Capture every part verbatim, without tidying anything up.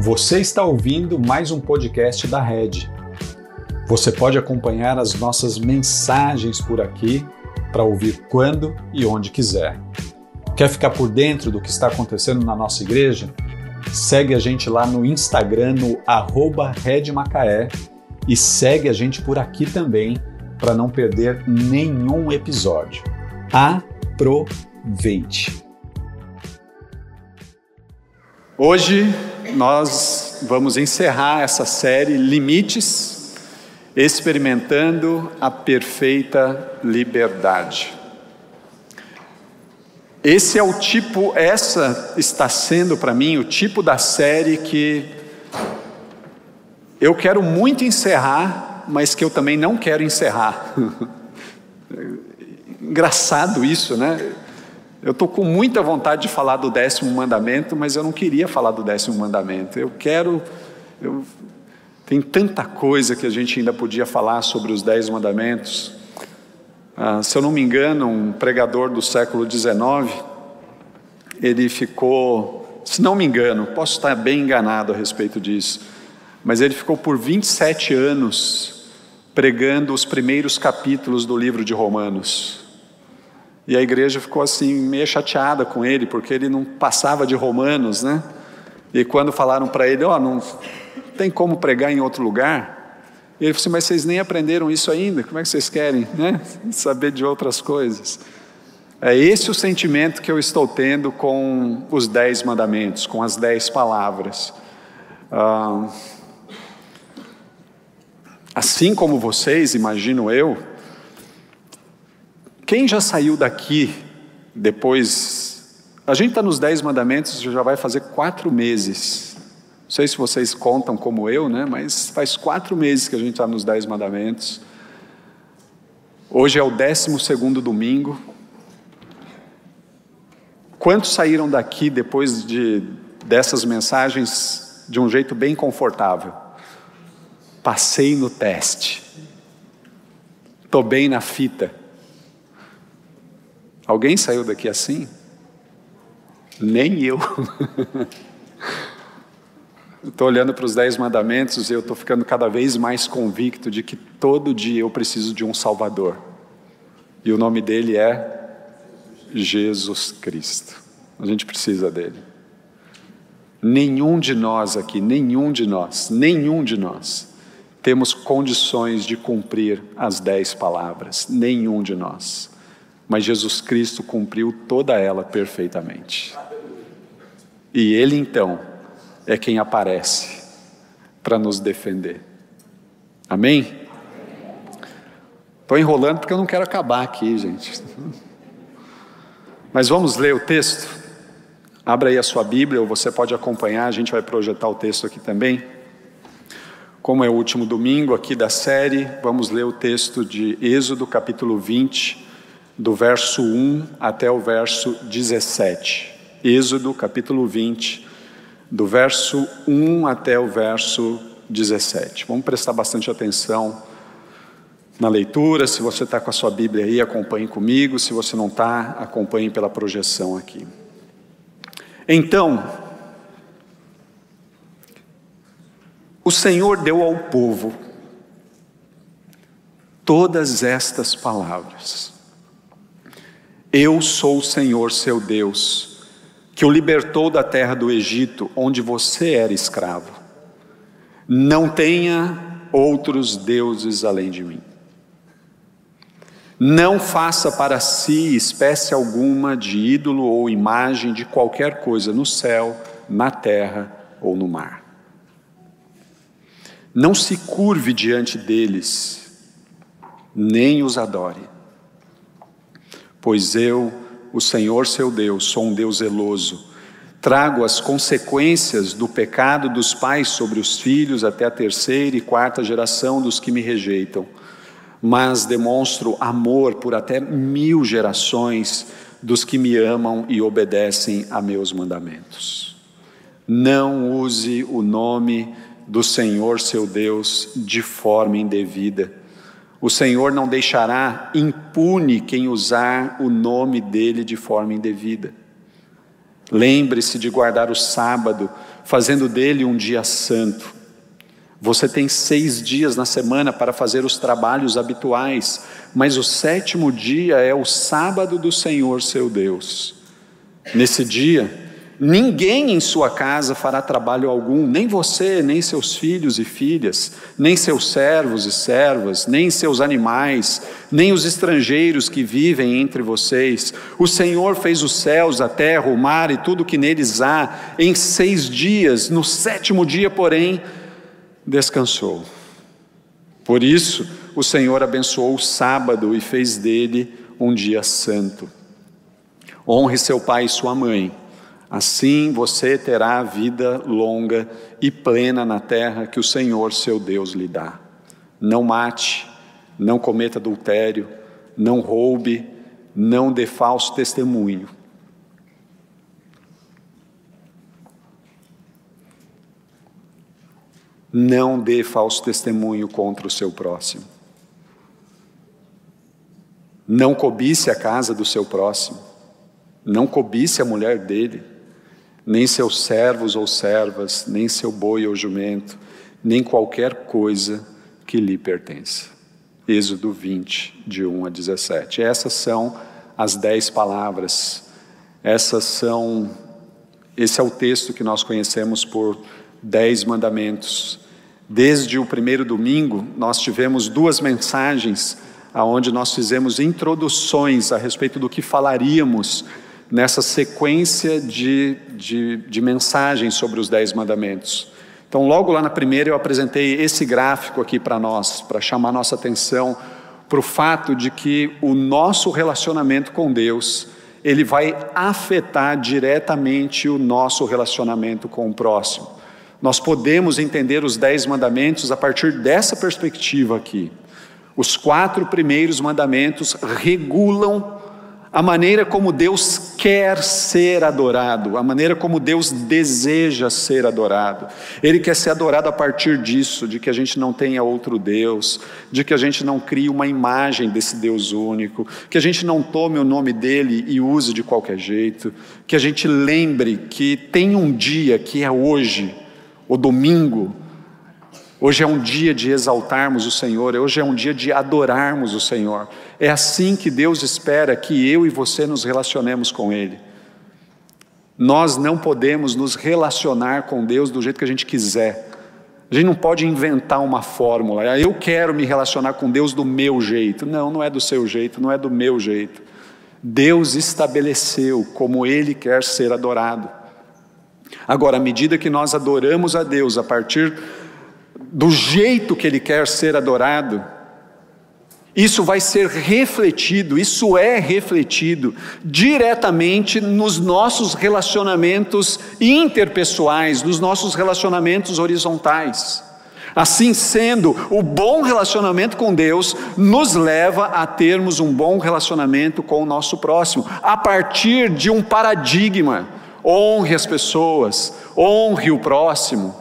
Você está ouvindo mais um podcast da Rede. Você pode acompanhar as nossas mensagens por aqui para ouvir quando e onde quiser. Quer ficar por dentro do que está acontecendo na nossa igreja? Segue a gente lá no Instagram, no arroba redemacae, e segue a gente por aqui também para não perder nenhum episódio. Aproveite! Hoje nós vamos encerrar essa série Limites, experimentando a perfeita liberdade. Esse é o tipo, essa está sendo para mim o tipo da série que eu quero muito encerrar, mas que eu também não quero encerrar. Engraçado isso, né? Eu estou com muita vontade de falar do décimo mandamento, mas eu não queria falar do décimo mandamento. Eu quero... Eu, tem tanta coisa que a gente ainda podia falar sobre os dez mandamentos. Ah, se eu não me engano, um pregador do século dezenove, ele ficou... Se não me engano, posso estar bem enganado a respeito disso, mas ele ficou por vinte e sete anos pregando os primeiros capítulos do livro de Romanos. E a igreja ficou assim, meio chateada com ele, porque ele não passava de Romanos, né? E quando falaram para ele, ó, oh, não tem como pregar em outro lugar, ele falou assim, mas vocês nem aprenderam isso ainda, como é que vocês querem, né? Saber de outras coisas. É esse o sentimento que eu estou tendo com os dez mandamentos, com as dez palavras. Ah, assim como vocês, imagino eu, quem já saiu daqui depois... A gente está nos dez mandamentos, já vai fazer quatro meses. Não sei se vocês contam como eu, né? Mas faz quatro meses que a gente está nos dez mandamentos. Hoje é o décimo segundo domingo. Quantos saíram daqui depois de, dessas mensagens de um jeito bem confortável? Passei no teste. Estou bem na fita. Alguém saiu daqui assim? Nem eu. Estou olhando para os dez mandamentos e eu estou ficando cada vez mais convicto de que todo dia eu preciso de um Salvador. E o nome dele é Jesus Cristo. A gente precisa dele. Nenhum de nós aqui, nenhum de nós, nenhum de nós temos condições de cumprir as dez palavras. Nenhum de nós. Mas Jesus Cristo cumpriu toda ela perfeitamente. E Ele então é quem aparece para nos defender. Amém? Estou enrolando porque eu não quero acabar aqui, gente. Mas vamos ler o texto? Abra aí a sua Bíblia ou você pode acompanhar, a gente vai projetar o texto aqui também. Como é o último domingo aqui da série, vamos ler o texto de Êxodo capítulo vinte, do verso um até o verso dezessete. Êxodo, capítulo vinte, do verso um até o verso dezessete. Vamos prestar bastante atenção na leitura. Se você está com a sua Bíblia aí, acompanhe comigo. Se você não está, acompanhe pela projeção aqui. Então, o Senhor deu ao povo todas estas palavras. Eu sou o Senhor, seu Deus, que o libertou da terra do Egito, onde você era escravo. Não tenha outros deuses além de mim. Não faça para si espécie alguma de ídolo ou imagem de qualquer coisa no céu, na terra ou no mar. Não se curve diante deles, nem os adore. Pois eu, o Senhor seu Deus, sou um Deus zeloso. Trago as consequências do pecado dos pais sobre os filhos até a terceira e quarta geração dos que me rejeitam. Mas demonstro amor por até mil gerações dos que me amam e obedecem a meus mandamentos. Não use o nome do Senhor seu Deus de forma indevida. O Senhor não deixará impune quem usar o nome dele de forma indevida. Lembre-se de guardar o sábado, fazendo dele um dia santo. Você tem seis dias na semana para fazer os trabalhos habituais, mas o sétimo dia é o sábado do Senhor seu Deus. Nesse dia, ninguém em sua casa fará trabalho algum, nem você, nem seus filhos e filhas, nem seus servos e servas, nem seus animais, nem os estrangeiros que vivem entre vocês. O Senhor fez os céus, a terra, o mar e tudo o que neles há, em seis dias. No sétimo dia, porém, descansou. Por isso, o Senhor abençoou o sábado e fez dele um dia santo. Honre seu pai e sua mãe. Assim você terá vida longa e plena na terra que o Senhor seu Deus lhe dá. Não mate, não cometa adultério, não roube, não dê falso testemunho. Não dê falso testemunho contra o seu próximo. Não cobice a casa do seu próximo. Não cobice a mulher dele. Nem seus servos ou servas, nem seu boi ou jumento, nem qualquer coisa que lhe pertence. Êxodo vinte, de um a dezessete. Essas são as dez palavras. Essas são, esse é o texto que nós conhecemos por dez mandamentos. Desde o primeiro domingo, nós tivemos duas mensagens, onde nós fizemos introduções a respeito do que falaríamos nessa sequência de, de, de mensagens sobre os dez mandamentos. Então, logo lá na primeira eu apresentei esse gráfico aqui para nós, para chamar nossa atenção para o fato de que o nosso relacionamento com Deus, ele vai afetar diretamente o nosso relacionamento com o próximo. Nós podemos entender os dez mandamentos a partir dessa perspectiva aqui. Os quatro primeiros mandamentos regulam a maneira como Deus quer ser adorado, a maneira como Deus deseja ser adorado. Ele quer ser adorado a partir disso, de que a gente não tenha outro Deus, de que a gente não crie uma imagem desse Deus único, que a gente não tome o nome dele e use de qualquer jeito, que a gente lembre que tem um dia que é hoje, o domingo. Hoje é um dia de exaltarmos o Senhor, hoje é um dia de adorarmos o Senhor. É assim que Deus espera que eu e você nos relacionemos com Ele. Nós não podemos nos relacionar com Deus do jeito que a gente quiser. A gente não pode inventar uma fórmula. Eu quero me relacionar com Deus do meu jeito. Não, não é do seu jeito, não é do meu jeito. Deus estabeleceu como Ele quer ser adorado. Agora, à medida que nós adoramos a Deus a partir do jeito que Ele quer ser adorado, isso vai ser refletido, isso é refletido diretamente nos nossos relacionamentos interpessoais, nos nossos relacionamentos horizontais. Assim sendo, o bom relacionamento com Deus nos leva a termos um bom relacionamento com o nosso próximo, a partir de um paradigma: honre as pessoas, honre o próximo,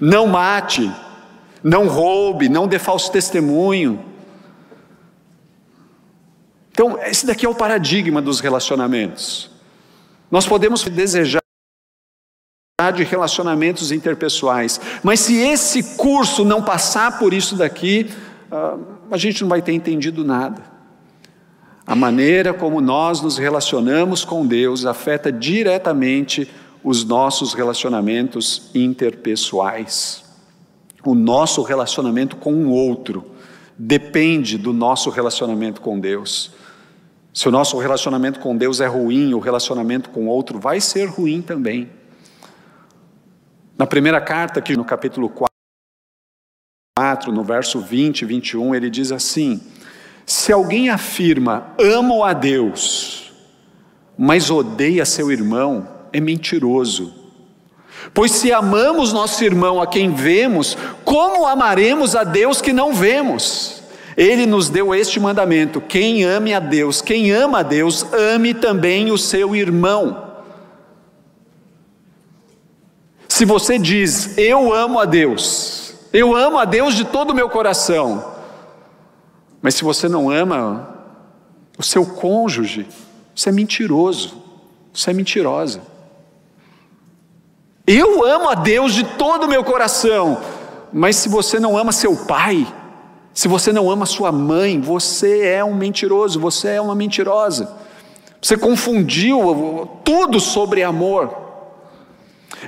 não mate, não roube, não dê falso testemunho. Então, esse daqui é o paradigma dos relacionamentos. Nós podemos desejar de relacionamentos interpessoais, mas se esse curso não passar por isso daqui, a gente não vai ter entendido nada. A maneira como nós nos relacionamos com Deus afeta diretamente os nossos relacionamentos interpessoais. O nosso relacionamento com o outro depende do nosso relacionamento com Deus. Se o nosso relacionamento com Deus é ruim, o relacionamento com o outro vai ser ruim também. Na primeira carta, aqui no capítulo quatro, no verso vinte e vinte e um, ele diz assim: se alguém afirma, amo a Deus, mas odeia seu irmão, é mentiroso. Pois se amamos nosso irmão a quem vemos, como amaremos a Deus que não vemos? Ele nos deu este mandamento: quem ame a Deus, quem ama a Deus, ame também o seu irmão. Se você diz, eu amo a Deus, eu amo a Deus de todo o meu coração, mas se você não ama o seu cônjuge, você é mentiroso, você é mentirosa. Eu amo a Deus de todo o meu coração, mas se você não ama seu pai, se você não ama sua mãe, você é um mentiroso, você é uma mentirosa. Você confundiu tudo sobre amor.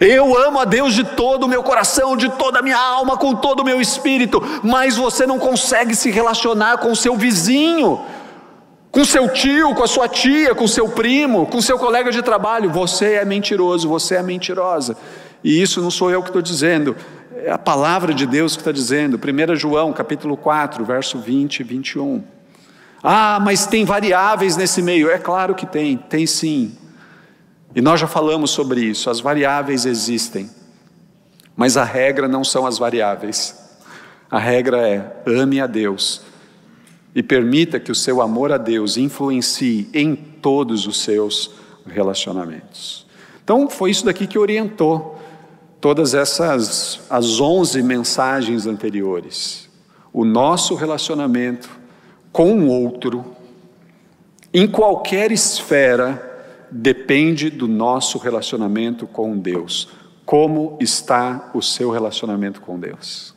Eu amo a Deus de todo o meu coração, de toda a minha alma, com todo o meu espírito, mas você não consegue se relacionar com o seu vizinho, com seu tio, com a sua tia, com seu primo, com seu colega de trabalho. Você é mentiroso, você é mentirosa. E isso não sou eu que estou dizendo, é a palavra de Deus que está dizendo. Primeiro João capítulo quatro, verso vinte e vinte e um. Ah, mas tem variáveis nesse meio. É claro que tem, tem sim. E nós já falamos sobre isso, as variáveis existem, mas a regra não são as variáveis. A regra é: ame a Deus e permita que o seu amor a Deus influencie em todos os seus relacionamentos. Então foi isso daqui que orientou todas essas, as onze mensagens anteriores. O nosso relacionamento com o outro, em qualquer esfera, depende do nosso relacionamento com Deus. Como está o seu relacionamento com Deus?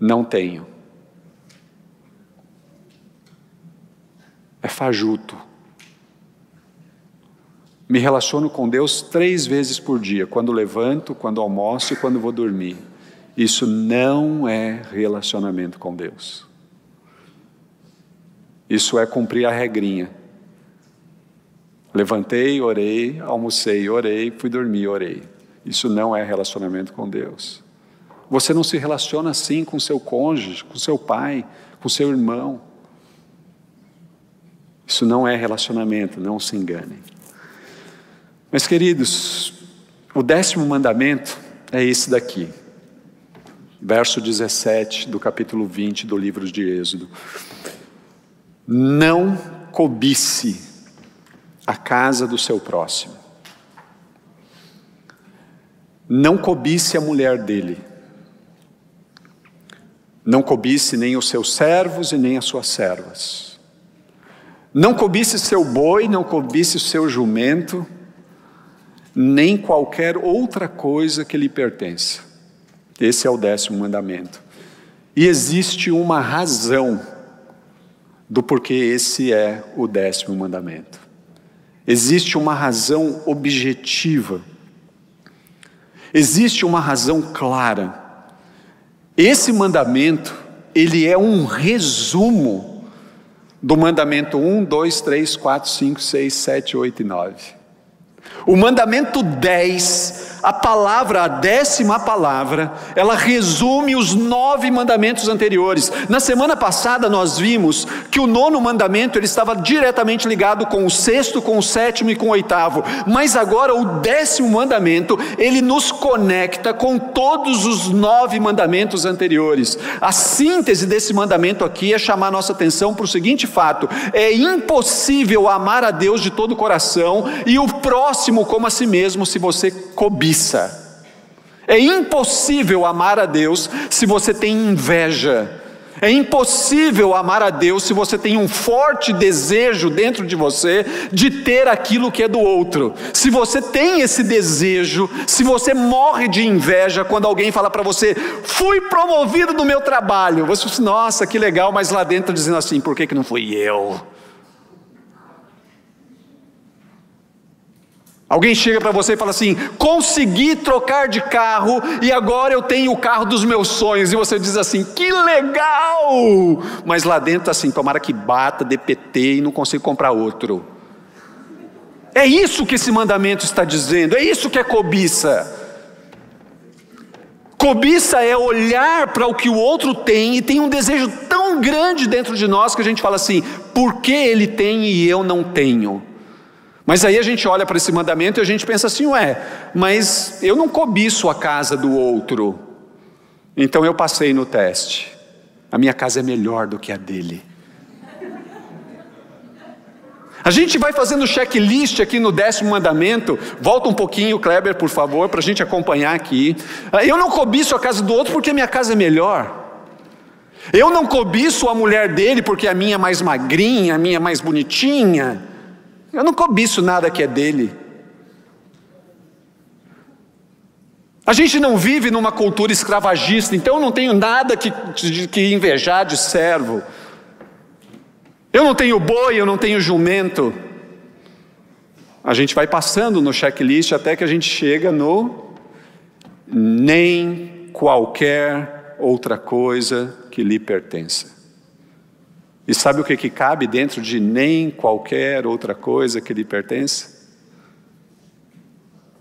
Não tenho. É fajuto. Me relaciono com Deus três vezes por dia, quando levanto, quando almoço e quando vou dormir. Isso não é relacionamento com Deus. Isso é cumprir a regrinha. Levantei, orei, almocei, orei, fui dormir, orei. Isso não é relacionamento com Deus. Você não se relaciona assim com seu cônjuge, com seu pai, com seu irmão. Isso não é relacionamento, não se enganem. Mas queridos, o décimo mandamento é esse daqui. Verso dezessete do capítulo vinte do livro de Êxodo. Não cobice a casa do seu próximo. Não cobice a mulher dele. Não cobice nem os seus servos e nem as suas servas. Não cobice seu boi, não cobice o seu jumento, nem qualquer outra coisa que lhe pertença. Esse é o décimo mandamento. E existe uma razão do porquê esse é o décimo mandamento. Existe uma razão objetiva, existe uma razão clara. Esse mandamento, ele é um resumo do mandamento um, dois, três, quatro, cinco, seis, sete, oito e nove. O mandamento dez, a palavra, a décima palavra, ela resume os nove mandamentos anteriores. Na semana passada nós vimos que o nono mandamento, ele estava diretamente ligado com o sexto, com o sétimo e com o oitavo. Mas agora o décimo mandamento, ele nos conecta com todos os nove mandamentos anteriores. A síntese desse mandamento aqui é chamar nossa atenção para o seguinte fato: é impossível amar a Deus de todo o coração e o próximo como a si mesmo se você cobiça. É impossível amar a Deus se você tem inveja. É impossível amar a Deus se você tem um forte desejo dentro de você de ter aquilo que é do outro. Se você tem esse desejo, se você morre de inveja quando alguém fala para você: fui promovido no meu trabalho, você diz: nossa, que legal, mas lá dentro dizendo assim: por que que não fui eu? Alguém chega para você e fala assim: consegui trocar de carro e agora eu tenho o carro dos meus sonhos. E você diz assim: que legal! Mas lá dentro assim: tomara que bata, dê P T e não consigo comprar outro. É isso que esse mandamento está dizendo, é isso que é cobiça. Cobiça é olhar para o que o outro tem e tem um desejo tão grande dentro de nós que a gente fala assim: por que ele tem e eu não tenho? Mas aí a gente olha para esse mandamento e a gente pensa assim: ué, mas eu não cobiço a casa do outro, então eu passei no teste, a minha casa é melhor do que a dele. A gente vai fazendo checklist aqui no décimo mandamento. Volta um pouquinho, Kleber, por favor, para a gente acompanhar aqui. Eu não cobiço a casa do outro porque a minha casa é melhor. Eu não cobiço a mulher dele porque a minha é mais magrinha, a minha é mais bonitinha. Eu não cobiço nada que é dele. A gente não vive numa cultura escravagista, então eu não tenho nada que, que invejar de servo. Eu não tenho boi, eu não tenho jumento. A gente vai passando no checklist até que a gente chega no nem qualquer outra coisa que lhe pertença. E sabe o que, que cabe dentro de nem qualquer outra coisa que lhe pertença?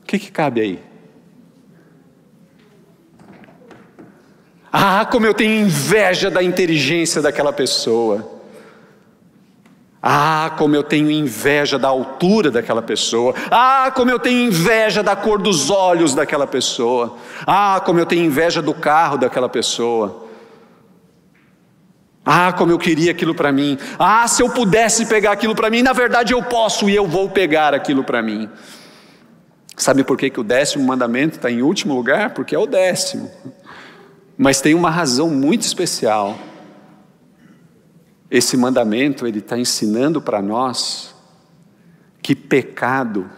O que, que cabe aí? Ah, como eu tenho inveja da inteligência daquela pessoa. Ah, como eu tenho inveja da altura daquela pessoa. Ah, como eu tenho inveja da cor dos olhos daquela pessoa. Ah, como eu tenho inveja do carro daquela pessoa. Ah, como eu queria aquilo para mim. Ah, se eu pudesse pegar aquilo para mim. Na verdade eu posso e eu vou pegar aquilo para mim. Sabe por que que o décimo mandamento está em último lugar? Porque é o décimo. Mas tem uma razão muito especial. Esse mandamento, ele está ensinando para nós que pecado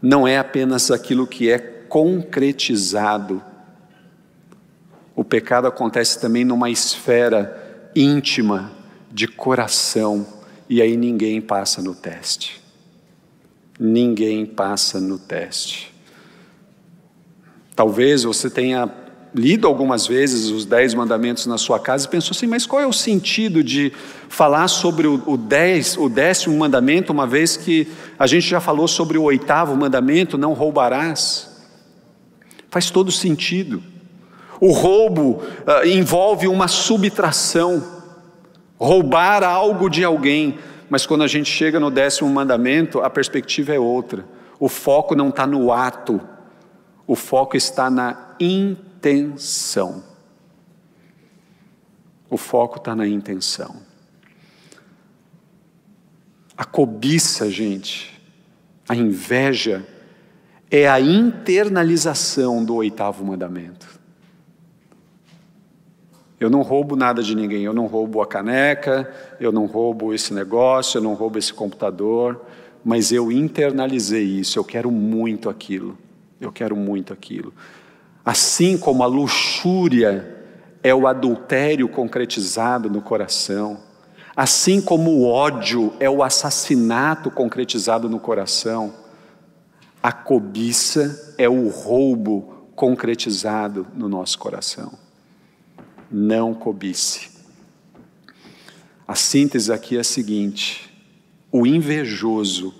não é apenas aquilo que é concretizado. O pecado acontece também numa esfera íntima, de coração, e aí ninguém passa no teste. Ninguém passa no teste. Talvez você tenha lido algumas vezes os dez mandamentos na sua casa e pensou assim, mas qual é o sentido de falar sobre o, o, dez, o décimo mandamento, uma vez que a gente já falou sobre o oitavo mandamento, não roubarás? Faz todo sentido. O roubo uh, envolve uma subtração, roubar algo de alguém, mas quando a gente chega no décimo mandamento, a perspectiva é outra. O foco não está no ato, o foco está na intenção. Intenção. O foco está na intenção. A cobiça, gente, a inveja, é a internalização do oitavo mandamento. Eu não roubo nada de ninguém, eu não roubo a caneca, eu não roubo esse negócio, eu não roubo esse computador, mas eu internalizei isso, eu quero muito aquilo, eu quero muito aquilo. Assim como a luxúria é o adultério concretizado no coração, assim como o ódio é o assassinato concretizado no coração, a cobiça é o roubo concretizado no nosso coração. Não cobice. A síntese aqui é a seguinte: o invejoso,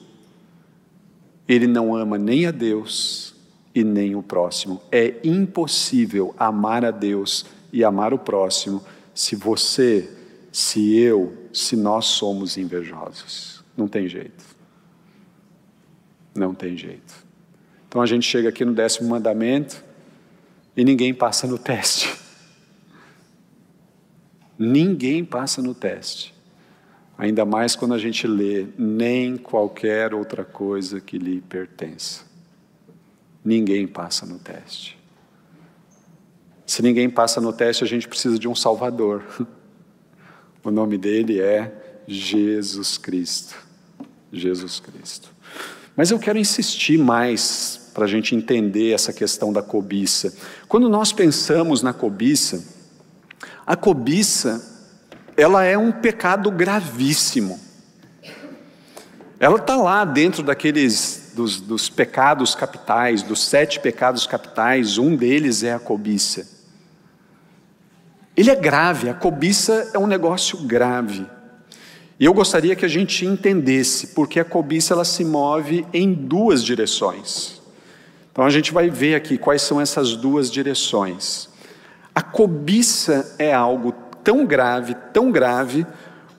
ele não ama nem a Deus e nem o próximo. É impossível amar a Deus e amar o próximo se você, se eu, se nós somos invejosos. Não tem jeito. Não tem jeito. Então a gente chega aqui no décimo mandamento e ninguém passa no teste. Ninguém passa no teste. Ainda mais quando a gente lê nem qualquer outra coisa que lhe pertença. Ninguém passa no teste. Se ninguém passa no teste, a gente precisa de um Salvador. O nome dele é Jesus Cristo. Jesus Cristo. Mas eu quero insistir mais para a gente entender essa questão da cobiça. Quando nós pensamos na cobiça, a cobiça, ela é um pecado gravíssimo. Ela está lá dentro daqueles... Dos, dos pecados capitais, dos sete pecados capitais, um deles é a cobiça. Ele é grave, a cobiça é um negócio grave. E eu gostaria que a gente entendesse, porque a cobiça ela se move em duas direções. Então a gente vai ver aqui quais são essas duas direções. A cobiça é algo tão grave, tão grave,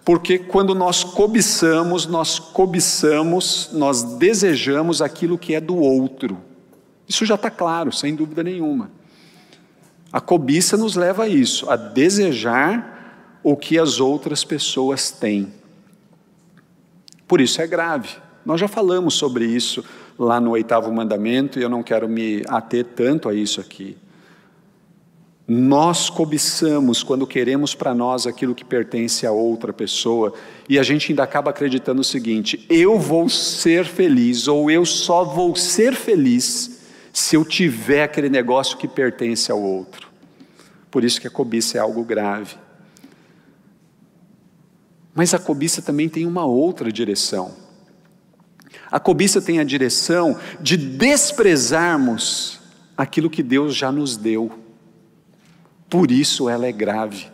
porque quando nós cobiçamos, nós cobiçamos, nós desejamos aquilo que é do outro. Isso já está claro, sem dúvida nenhuma. A cobiça nos leva a isso, a desejar o que as outras pessoas têm. Por isso é grave. Nós já falamos sobre isso lá no oitavo mandamento e eu não quero me ater tanto a isso aqui. Nós cobiçamos quando queremos para nós aquilo que pertence a outra pessoa e a gente ainda acaba acreditando o seguinte: eu vou ser feliz ou eu só vou ser feliz se eu tiver aquele negócio que pertence ao outro. Por isso que a cobiça é algo grave. Mas a cobiça também tem uma outra direção. A cobiça tem a direção de desprezarmos aquilo que Deus já nos deu. Por isso ela é grave.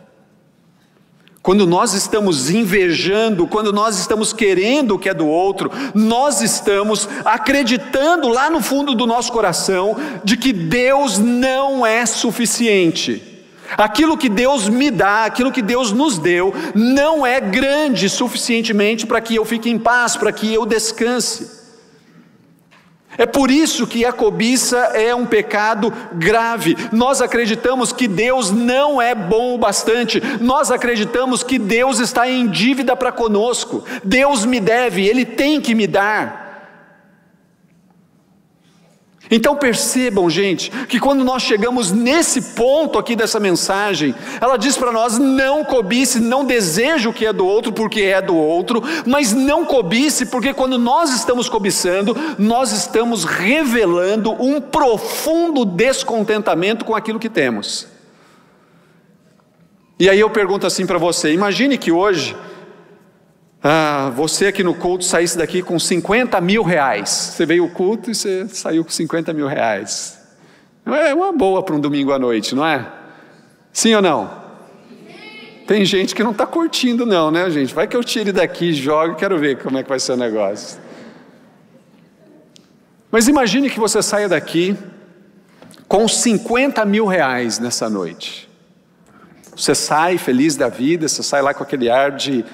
Quando nós estamos invejando, quando nós estamos querendo o que é do outro, nós estamos acreditando lá no fundo do nosso coração de que Deus não é suficiente. Aquilo que Deus me dá, aquilo que Deus nos deu, não é grande suficientemente para que eu fique em paz, para que eu descanse. É por isso que a cobiça é um pecado grave. Nós acreditamos que Deus não é bom o bastante. Nós acreditamos que Deus está em dívida para conosco. Deus me deve, Ele tem que me dar. Então percebam, gente, que quando nós chegamos nesse ponto aqui dessa mensagem, ela diz para nós: não cobice, não deseje o que é do outro porque é do outro, mas não cobice, porque quando nós estamos cobiçando, nós estamos revelando um profundo descontentamento com aquilo que temos. E aí eu pergunto assim para você: imagine que hoje, Ah, você aqui no culto saísse daqui com cinquenta mil reais. Você veio ao culto e você saiu com cinquenta mil reais. É uma boa para um domingo à noite, não é? Sim ou não? Tem gente que não está curtindo não, né, gente? Vai que eu tire daqui, jogo, quero ver como é que vai ser o negócio. Mas imagine que você saia daqui com cinquenta mil reais nessa noite. Você sai feliz da vida, você sai lá com aquele ar de: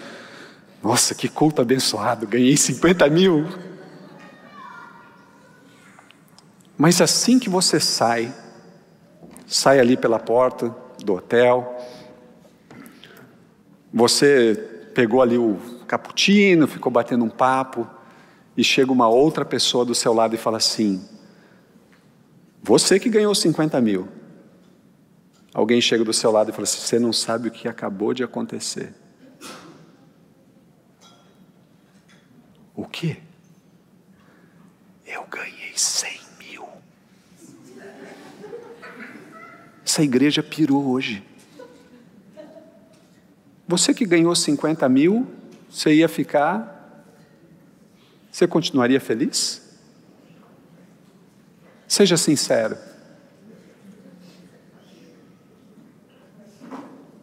nossa, que culto abençoado, ganhei cinquenta mil. Mas assim que você sai, sai ali pela porta do hotel, você pegou ali o cappuccino, ficou batendo um papo, e chega uma outra pessoa do seu lado e fala assim: você que ganhou cinquenta mil. Alguém chega do seu lado e fala assim: você não sabe o que acabou de acontecer. O quê? Eu ganhei cem mil. Essa igreja pirou hoje. Você que ganhou cinquenta mil, você ia ficar? Você continuaria feliz? Seja sincero.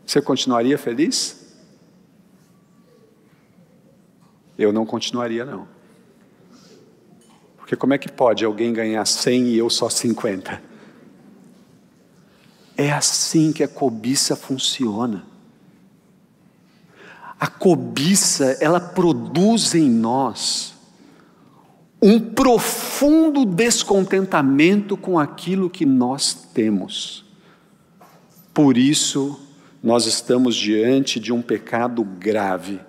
Você continuaria feliz? Eu não continuaria não, porque como é que pode alguém ganhar cem e eu só cinquenta? É assim que a cobiça funciona. A cobiça, ela produz em nós um profundo descontentamento com aquilo que nós temos. Por isso nós estamos diante de um pecado grave.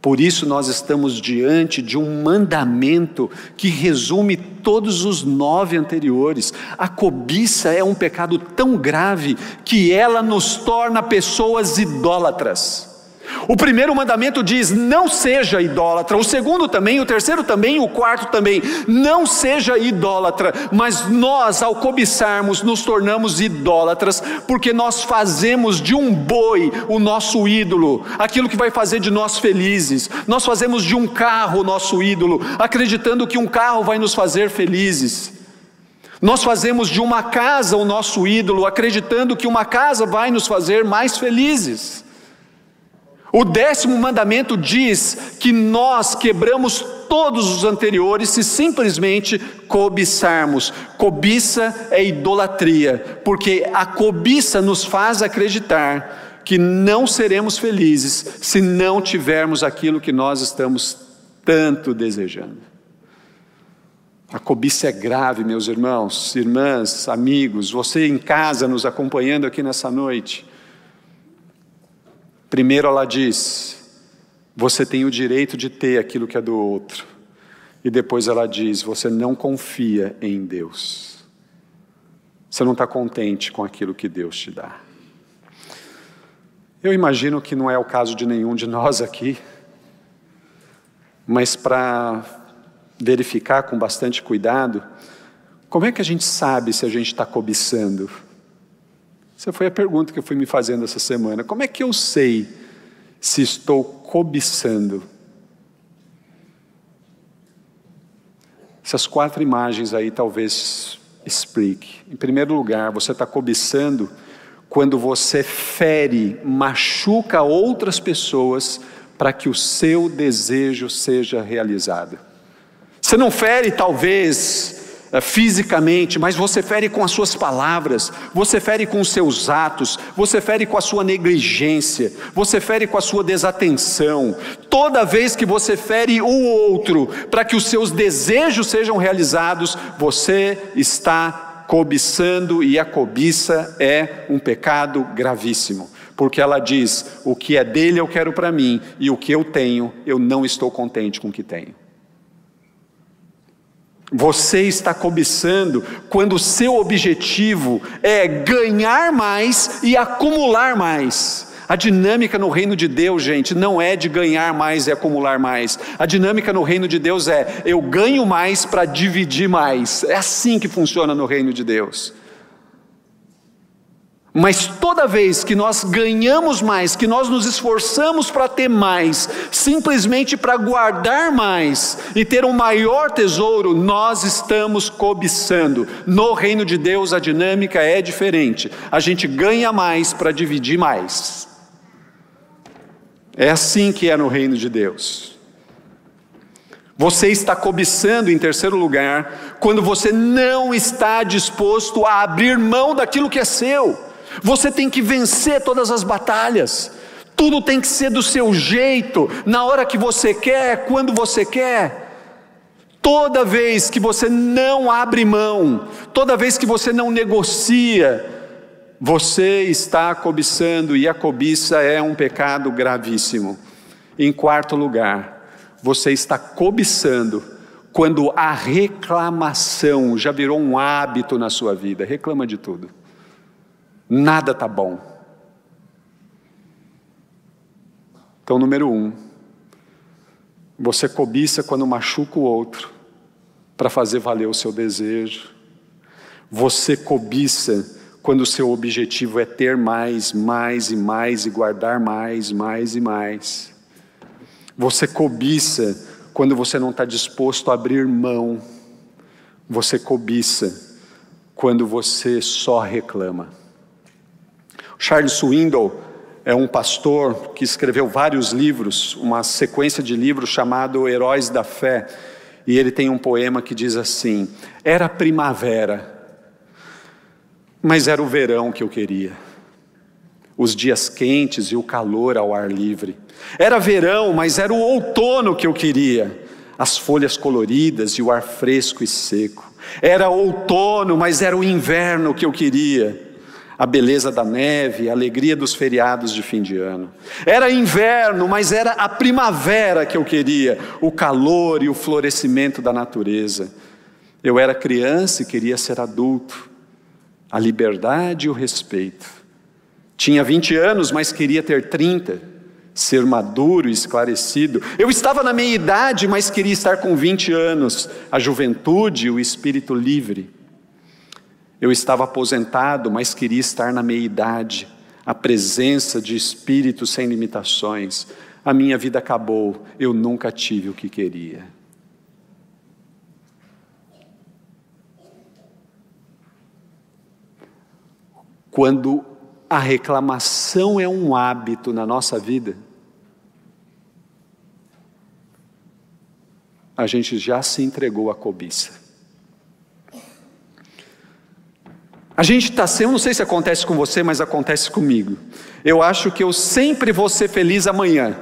Por isso nós estamos diante de um mandamento que resume todos os nove anteriores. A cobiça é um pecado tão grave que ela nos torna pessoas idólatras. O primeiro mandamento diz: não seja idólatra. O segundo também, o terceiro também, o quarto também. Não seja idólatra. Mas nós, ao cobiçarmos, nos tornamos idólatras, porque nós fazemos de um boi o nosso ídolo, aquilo que vai fazer de nós felizes. Nós fazemos de um carro o nosso ídolo, acreditando que um carro vai nos fazer felizes. Nós fazemos de uma casa o nosso ídolo, acreditando que uma casa vai nos fazer mais felizes. O décimo mandamento diz que nós quebramos todos os anteriores se simplesmente cobiçarmos. Cobiça é idolatria, porque a cobiça nos faz acreditar que não seremos felizes se não tivermos aquilo que nós estamos tanto desejando. A cobiça é grave, meus irmãos, irmãs, amigos, você em casa nos acompanhando aqui nessa noite. Primeiro ela diz: você tem o direito de ter aquilo que é do outro. E depois ela diz: você não confia em Deus. Você não está contente com aquilo que Deus te dá. Eu imagino que não é o caso de nenhum de nós aqui. Mas para verificar com bastante cuidado, Como é que a gente sabe se a gente está cobiçando? Essa foi a pergunta que eu fui me fazendo essa semana. Como é que eu sei se estou cobiçando? Essas quatro imagens aí talvez explique. Em primeiro lugar, você está cobiçando quando você fere, machuca outras pessoas para que o seu desejo seja realizado. Você não fere talvez fisicamente, mas você fere com as suas palavras, você fere com os seus atos, você fere com a sua negligência, você fere com a sua desatenção. Toda vez que você fere o outro para que os seus desejos sejam realizados, você está cobiçando, e a cobiça é um pecado gravíssimo, porque ela diz: o que é dele eu quero para mim, e o que eu tenho eu não estou contente com o que tenho. Você está cobiçando quando o seu objetivo é ganhar mais e acumular mais. A dinâmica no reino de Deus, gente, não é de ganhar mais e acumular mais. A dinâmica no reino de Deus é: eu ganho mais para dividir mais. É assim que funciona no reino de Deus. Mas toda vez que nós ganhamos mais, que nós nos esforçamos para ter mais, simplesmente para guardar mais e ter um maior tesouro, nós estamos cobiçando. No reino de Deus a dinâmica é diferente. A gente ganha mais para dividir mais. É assim que é no reino de Deus. Você está cobiçando, em terceiro lugar, quando você não está disposto a abrir mão daquilo que é seu. Você tem que vencer todas as batalhas, tudo tem que ser do seu jeito, na hora que você quer, quando você quer. Toda vez que você não abre mão, toda vez que você não negocia, você está cobiçando, e a cobiça é um pecado gravíssimo. Em quarto lugar, você está cobiçando quando a reclamação já virou um hábito na sua vida. Reclama de tudo. Nada está bom. Então, número um, você cobiça quando machuca o outro para fazer valer o seu desejo. Você cobiça quando o seu objetivo é ter mais, mais e mais, e guardar mais, mais e mais. Você cobiça quando você não está disposto a abrir mão. Você cobiça quando você só reclama. Charles Swindoll é um pastor que escreveu vários livros, uma sequência de livros chamado Heróis da Fé. E ele tem um poema que diz assim: era primavera, mas era o verão que eu queria. Os dias quentes e o calor ao ar livre. Era verão, mas era o outono que eu queria. As folhas coloridas e o ar fresco e seco. Era outono, mas era o inverno que eu queria. A beleza da neve, a alegria dos feriados de fim de ano. Era inverno, mas era a primavera que eu queria. O calor e o florescimento da natureza. Eu era criança e queria ser adulto. A liberdade e o respeito. Tinha vinte anos, mas queria ter trinta, ser maduro e esclarecido. Eu estava na meia idade, mas queria estar com vinte anos, a juventude e o espírito livre. Eu estava aposentado, mas queria estar na meia idade, a presença de espírito sem limitações. A minha vida acabou, eu nunca tive o que queria. Quando a reclamação é um hábito na nossa vida, a gente já se entregou à cobiça. A gente está sendo, eu não sei se acontece com você, mas acontece comigo. Eu acho que eu sempre vou ser feliz amanhã.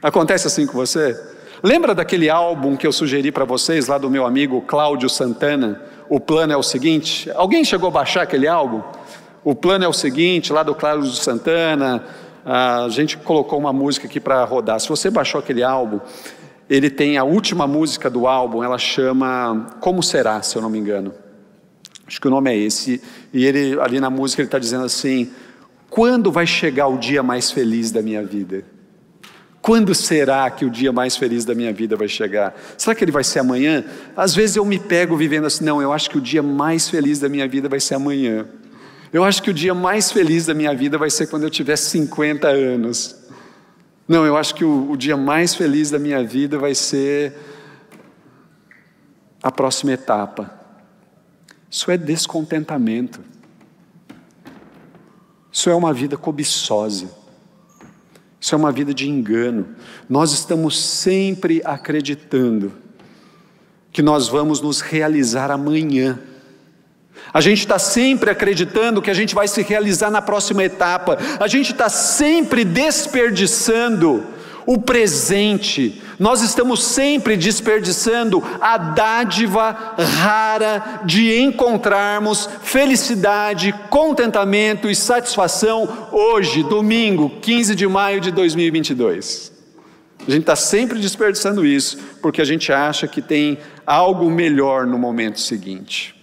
Acontece assim com você? Lembra daquele álbum que eu sugeri para vocês, lá do meu amigo Cláudio Santana, O Plano é o Seguinte? Alguém chegou a baixar aquele álbum? O Plano é o Seguinte, lá do Cláudio Santana. A gente colocou uma música aqui para rodar. Se você baixou aquele álbum, ele tem a última música do álbum, ela chama Como Será, se eu não me engano. Acho que o nome é esse. E ele, ali na música, ele está dizendo assim: quando vai chegar o dia mais feliz da minha vida? Quando será que o dia mais feliz da minha vida vai chegar? Será que ele vai ser amanhã? Às vezes eu me pego vivendo assim, não, eu acho que o dia mais feliz da minha vida vai ser amanhã. Eu acho que o dia mais feliz da minha vida vai ser quando eu tiver cinquenta anos. Não, eu acho que o, o dia mais feliz da minha vida vai ser a próxima etapa. Isso é descontentamento. Isso é uma vida cobiçosa. Isso é uma vida de engano. Nós estamos sempre acreditando que nós vamos nos realizar amanhã. A gente está sempre acreditando que a gente vai se realizar na próxima etapa. A gente está sempre desperdiçando o presente. Nós estamos sempre desperdiçando a dádiva rara de encontrarmos felicidade, contentamento e satisfação hoje, domingo, quinze de maio de dois mil e vinte e dois. A gente está sempre desperdiçando isso, porque a gente acha que tem algo melhor no momento seguinte.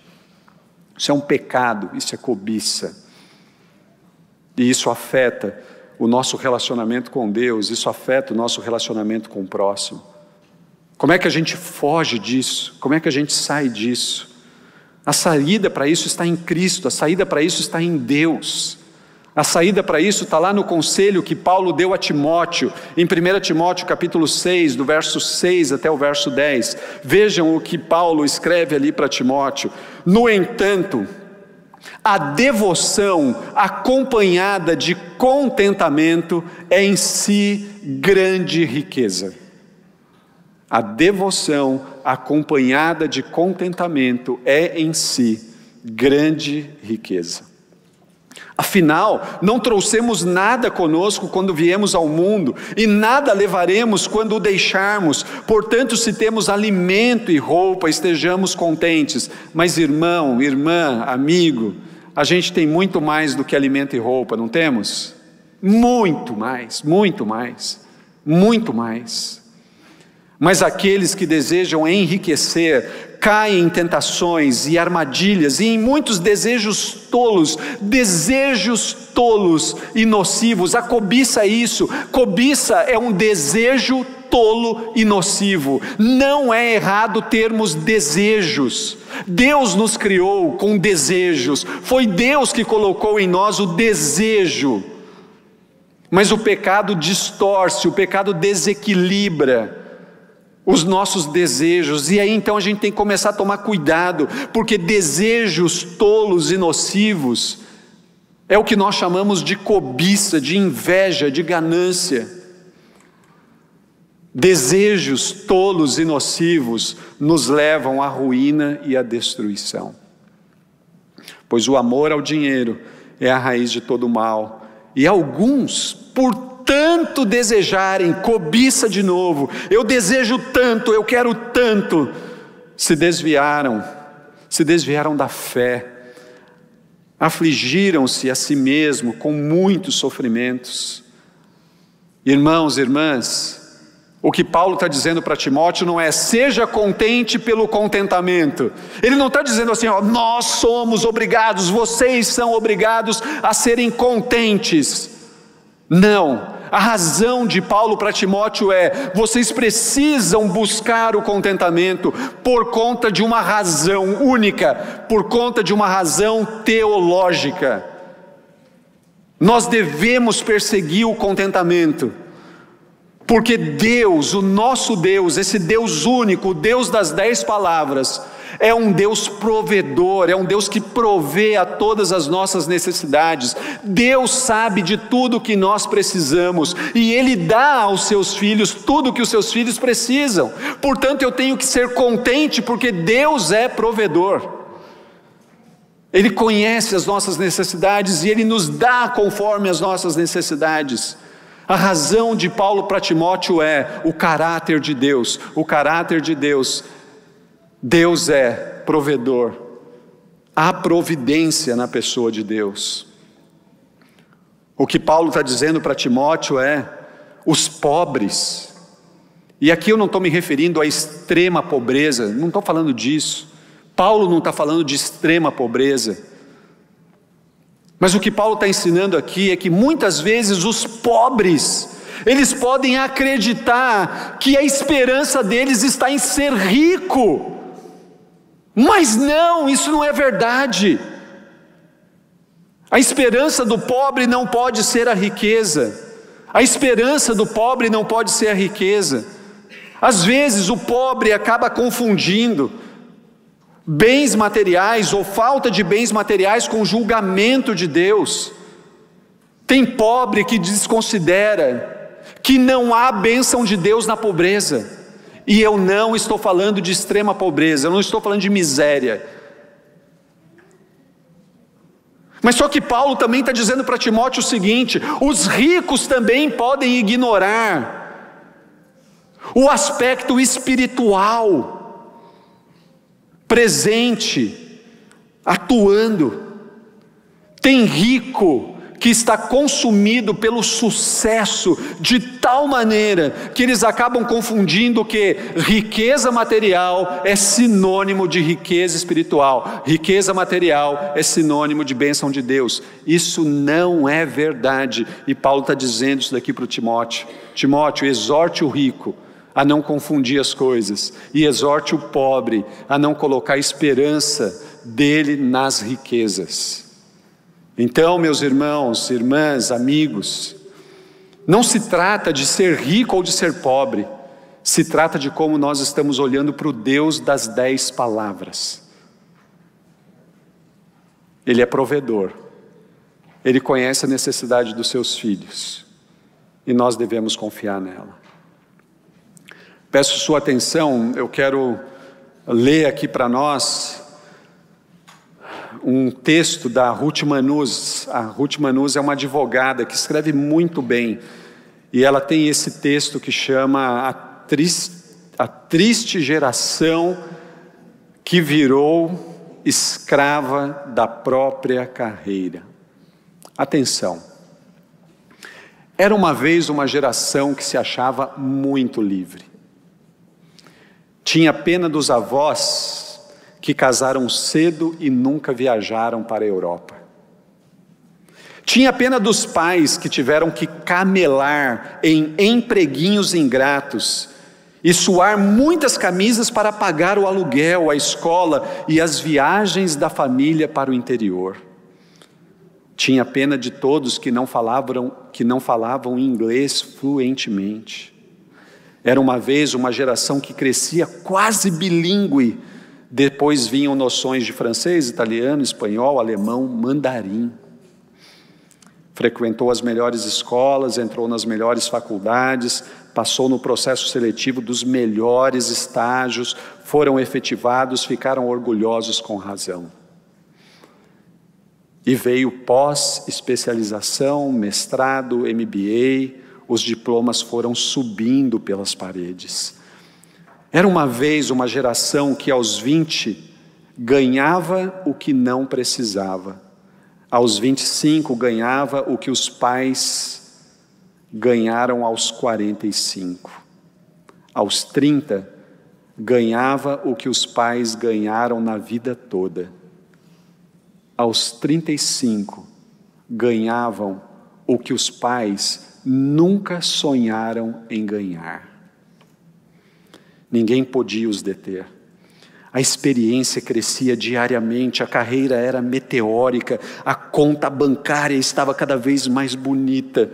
Isso é um pecado, isso é cobiça. E isso afeta o nosso relacionamento com Deus, isso afeta o nosso relacionamento com o próximo. Como é que a gente foge disso? Como é que a gente sai disso? A saída para isso está em Cristo, a saída para isso está em Deus. A saída para isso está lá no conselho que Paulo deu a Timóteo, em primeiro Timóteo capítulo seis, do verso seis até o verso dez. Vejam o que Paulo escreve ali para Timóteo. No entanto, a devoção acompanhada de contentamento é em si grande riqueza. A devoção acompanhada de contentamento é em si grande riqueza. Afinal, não trouxemos nada conosco quando viemos ao mundo, e nada levaremos quando o deixarmos. Portanto, se temos alimento e roupa, estejamos contentes. Mas irmão, irmã, amigo, a gente tem muito mais do que alimento e roupa, não temos? Muito mais, muito mais, muito mais. Mas aqueles que desejam enriquecer caem em tentações e armadilhas e em muitos desejos tolos, desejos tolos e nocivos. A cobiça é isso, cobiça é um desejo tolo e nocivo. Não é errado termos desejos. Deus nos criou com desejos, foi Deus que colocou em nós o desejo. Mas o pecado distorce, o pecado desequilibra os nossos desejos, e aí então a gente tem que começar a tomar cuidado, porque desejos tolos e nocivos é o que nós chamamos de cobiça, de inveja, de ganância. Desejos tolos e nocivos nos levam à ruína e à destruição, pois o amor ao dinheiro é a raiz de todo mal, e alguns, por tanto desejarem, cobiça de novo, eu desejo tanto, eu quero tanto, se desviaram, se desviaram da fé, afligiram-se a si mesmo com muitos sofrimentos. Irmãos, irmãs, o que Paulo está dizendo para Timóteo não é, seja contente pelo contentamento. Ele não está dizendo assim, ó, nós somos obrigados, vocês são obrigados a serem contentes. Não, a razão de Paulo para Timóteo é, vocês precisam buscar o contentamento por conta de uma razão única, por conta de uma razão teológica. Nós devemos perseguir o contentamento, porque Deus, o nosso Deus, esse Deus único, o Deus das dez palavras, é um Deus provedor, é um Deus que provê a todas as nossas necessidades. Deus sabe de tudo o que nós precisamos, e Ele dá aos seus filhos tudo o que os seus filhos precisam. Portanto, eu tenho que ser contente, porque Deus é provedor. Ele conhece as nossas necessidades e Ele nos dá conforme as nossas necessidades. A razão de Paulo para Timóteo é o caráter de Deus, o caráter de Deus. Deus é provedor, há providência na pessoa de Deus. O que Paulo está dizendo para Timóteo é, os pobres, e aqui eu não estou me referindo à extrema pobreza, não estou falando disso, Paulo não está falando de extrema pobreza, mas o que Paulo está ensinando aqui é que muitas vezes os pobres Eles podem acreditar que a esperança deles está em ser rico, mas não, isso não é verdade. A esperança do pobre não pode ser a riqueza, a esperança do pobre não pode ser a riqueza. Às vezes o pobre acaba confundindo bens materiais ou falta de bens materiais com o julgamento de Deus. Tem pobre que desconsidera que não há bênção de Deus na pobreza, e eu não estou falando de extrema pobreza, eu não estou falando de miséria. Mas só que Paulo também está dizendo para Timóteo o seguinte: os ricos também podem ignorar o aspecto espiritual, presente, atuando. Tem rico que está consumido pelo sucesso de tal maneira que eles acabam confundindo que riqueza material é sinônimo de riqueza espiritual, riqueza material é sinônimo de bênção de Deus. Isso não é verdade, e Paulo está dizendo isso daqui para o Timóteo: Timóteo, exorte o rico a não confundir as coisas, e exorte o pobre a não colocar a esperança dele nas riquezas. Então, meus irmãos, irmãs, amigos, não se trata de ser rico ou de ser pobre, se trata de como nós estamos olhando para o Deus das dez palavras. Ele é provedor, ele conhece a necessidade dos seus filhos, e nós devemos confiar nela. Peço sua atenção, eu quero ler aqui para nós um texto da Ruth Manuz. A Ruth Manuz é uma advogada que escreve muito bem, e ela tem esse texto que chama A Triste, a triste Geração que Virou Escrava da Própria Carreira. Atenção. Era uma vez uma geração que se achava muito livre. Tinha pena dos avós que casaram cedo e nunca viajaram para a Europa. Tinha pena dos pais que tiveram que camelar em empreguinhos ingratos e suar muitas camisas para pagar o aluguel, a escola e as viagens da família para o interior. Tinha pena de todos que não falavam, que não falavam inglês fluentemente. Era uma vez uma geração que crescia quase bilíngue. Depois vinham noções de francês, italiano, espanhol, alemão, mandarim. Frequentou as melhores escolas, entrou nas melhores faculdades, passou no processo seletivo dos melhores estágios, foram efetivados, ficaram orgulhosos com razão. E veio pós-especialização, mestrado, M B A, os diplomas foram subindo pelas paredes. Era uma vez uma geração que aos vinte ganhava o que não precisava. Aos vinte e cinco ganhava o que os pais ganharam aos quarenta e cinco. Aos trinta ganhava o que os pais ganharam na vida toda. Aos trinta e cinco ganhavam o que os pais nunca sonharam em ganhar. Ninguém podia os deter. A experiência crescia diariamente, a carreira era meteórica, a conta bancária estava cada vez mais bonita.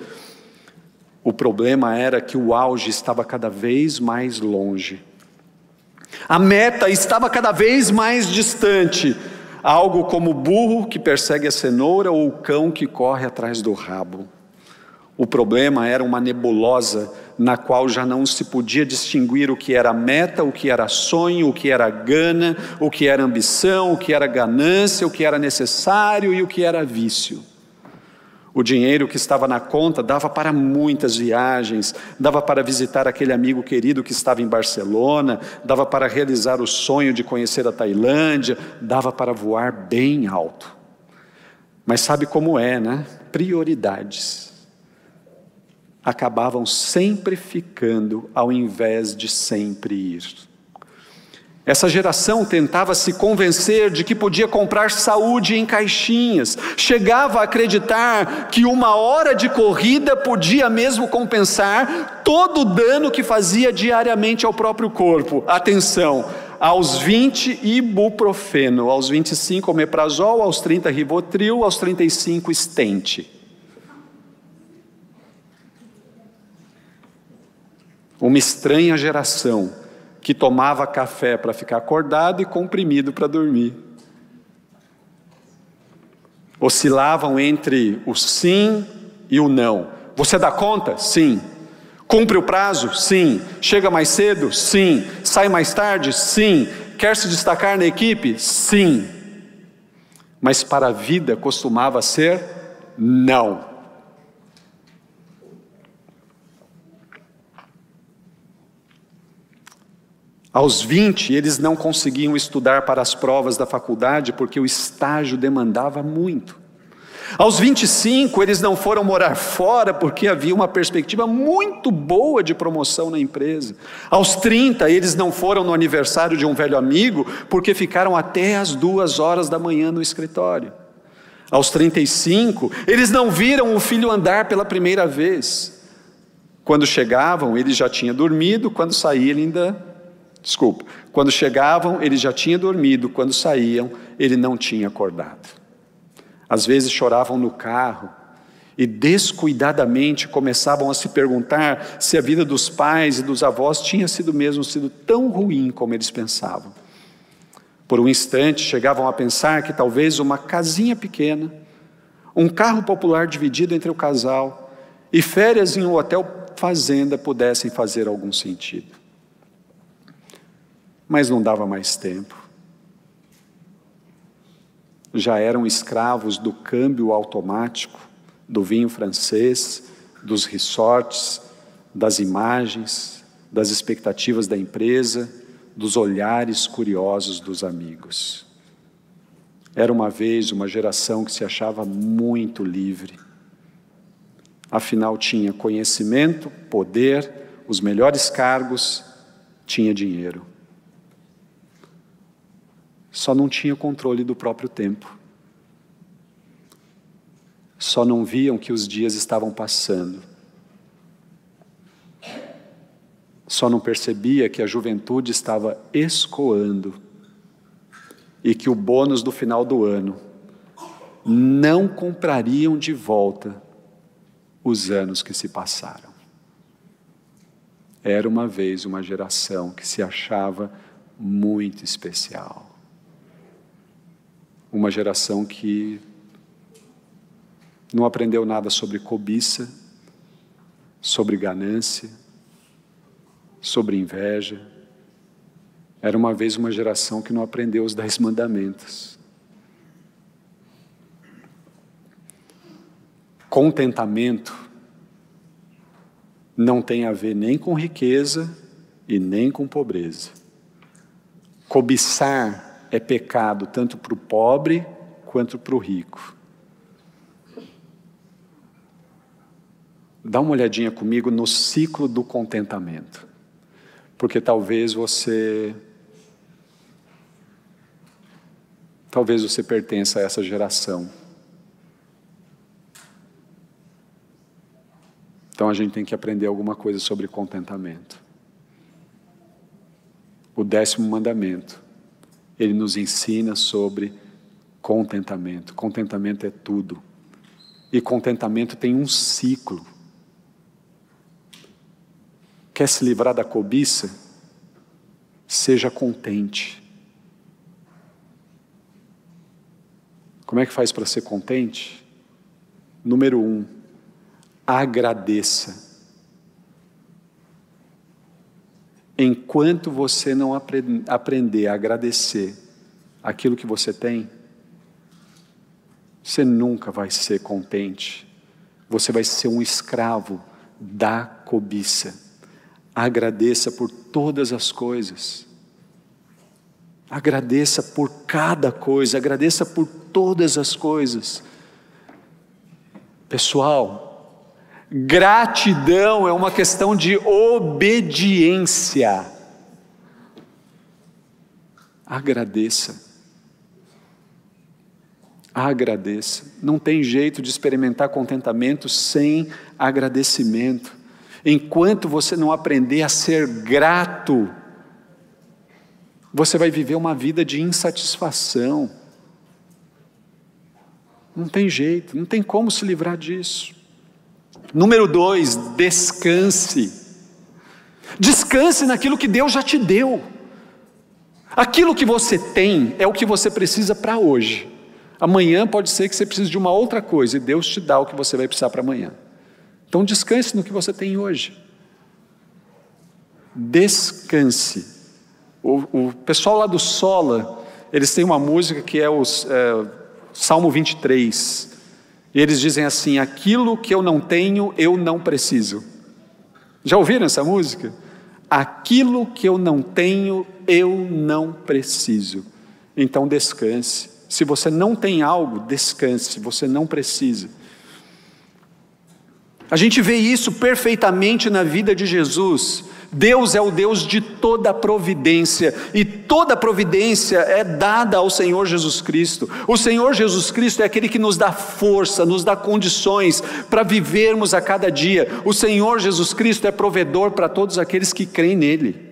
O problema era que o auge estava cada vez mais longe. A meta estava cada vez mais distante. Algo como o burro que persegue a cenoura ou o cão que corre atrás do rabo. O problema era uma nebulosa na qual já não se podia distinguir o que era meta, o que era sonho, o que era gana, o que era ambição, o que era ganância, o que era necessário e o que era vício. O dinheiro que estava na conta dava para muitas viagens, dava para visitar aquele amigo querido que estava em Barcelona, dava para realizar o sonho de conhecer a Tailândia, dava para voar bem alto. Mas sabe como é, né? Prioridades acabavam sempre ficando ao invés de sempre ir. Essa geração tentava se convencer de que podia comprar saúde em caixinhas. Chegava a acreditar que uma hora de corrida podia mesmo compensar todo o dano que fazia diariamente ao próprio corpo. Atenção, aos vinte ibuprofeno, aos vinte e cinco omeprazol, aos trinta rivotril, aos trinta e cinco estente. Uma estranha geração que tomava café para ficar acordado e comprimido para dormir. Oscilavam entre o sim e o não. Você dá conta? Sim. Cumpre o prazo? Sim. Chega mais cedo? Sim. Sai mais tarde? Sim. Quer se destacar na equipe? Sim. Mas para a vida costumava ser não. Aos vinte, eles não conseguiam estudar para as provas da faculdade, porque o estágio demandava muito. Aos vinte e cinco, eles não foram morar fora, porque havia uma perspectiva muito boa de promoção na empresa. Aos trinta, eles não foram no aniversário de um velho amigo, porque ficaram até as duas horas da manhã no escritório. Aos trinta e cinco, eles não viram o filho andar pela primeira vez. Quando chegavam, ele já tinha dormido, quando saía ele ainda... Desculpa, quando chegavam ele já tinha dormido, quando saíam ele não tinha acordado. Às vezes choravam no carro e descuidadamente começavam a se perguntar se a vida dos pais e dos avós tinha sido mesmo sido tão ruim como eles pensavam. Por um instante chegavam a pensar que talvez uma casinha pequena, um carro popular dividido entre o casal e férias em um hotel fazenda pudessem fazer algum sentido. Mas não dava mais tempo. Já eram escravos do câmbio automático, do vinho francês, dos resorts, das imagens, das expectativas da empresa, dos olhares curiosos dos amigos. Era uma vez uma geração que se achava muito livre. Afinal, tinha conhecimento, poder, os melhores cargos, tinha dinheiro. Só não tinha controle do próprio tempo. Só não viam que os dias estavam passando. Só não percebia que a juventude estava escoando e que o bônus do final do ano não comprariam de volta os anos que se passaram. Era uma vez uma geração que se achava muito especial. Uma geração que não aprendeu nada sobre cobiça, sobre ganância, sobre inveja. Era uma vez uma geração que não aprendeu os dez mandamentos. Contentamento não tem a ver nem com riqueza e nem com pobreza. Cobiçar é pecado tanto para o pobre quanto para o rico. Dá uma olhadinha comigo no ciclo do contentamento. Porque talvez você... Talvez você pertença a essa geração. Então a gente tem que aprender alguma coisa sobre contentamento. O décimo mandamento. Ele nos ensina sobre contentamento. Contentamento é tudo. E contentamento tem um ciclo. Quer se livrar da cobiça? Seja contente. Como é que faz para ser contente? Número um, agradeça. Enquanto você não aprend- aprender a agradecer aquilo que você tem, você nunca vai ser contente. Você vai ser um escravo da cobiça. Agradeça por todas as coisas. Agradeça por cada coisa. Agradeça por todas as coisas. Pessoal, gratidão é uma questão de obediência. Agradeça. Agradeça. Não tem jeito de experimentar contentamento sem agradecimento. Enquanto você não aprender a ser grato, você vai viver uma vida de insatisfação. Não tem jeito, não tem como se livrar disso. Número dois, descanse. Descanse naquilo que Deus já te deu. Aquilo que você tem é o que você precisa para hoje. Amanhã pode ser que você precise de uma outra coisa e Deus te dá o que você vai precisar para amanhã. Então descanse no que você tem hoje. Descanse. O, o pessoal lá do Sola, eles têm uma música que é o é, Salmo vinte e três. E eles dizem assim: aquilo que eu não tenho, eu não preciso. Já ouviram essa música? Aquilo que eu não tenho, eu não preciso. Então descanse. Se você não tem algo, descanse, você não precisa. A gente vê isso perfeitamente na vida de Jesus. Deus é o Deus de toda providência, e toda providência é dada ao Senhor Jesus Cristo. O Senhor Jesus Cristo é aquele que nos dá força, nos dá condições para vivermos a cada dia. O Senhor Jesus Cristo é provedor para todos aqueles que creem nele.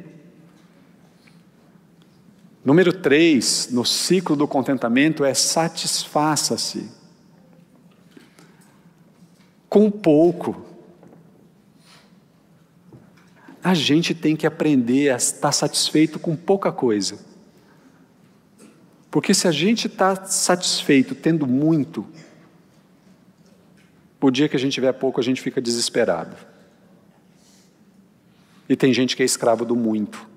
Número três, no ciclo do contentamento, é satisfaça-se com pouco. A gente tem que aprender a estar satisfeito com pouca coisa. Porque se a gente está satisfeito tendo muito, o dia que a gente tiver pouco, a gente fica desesperado. E tem gente que é escravo do muito.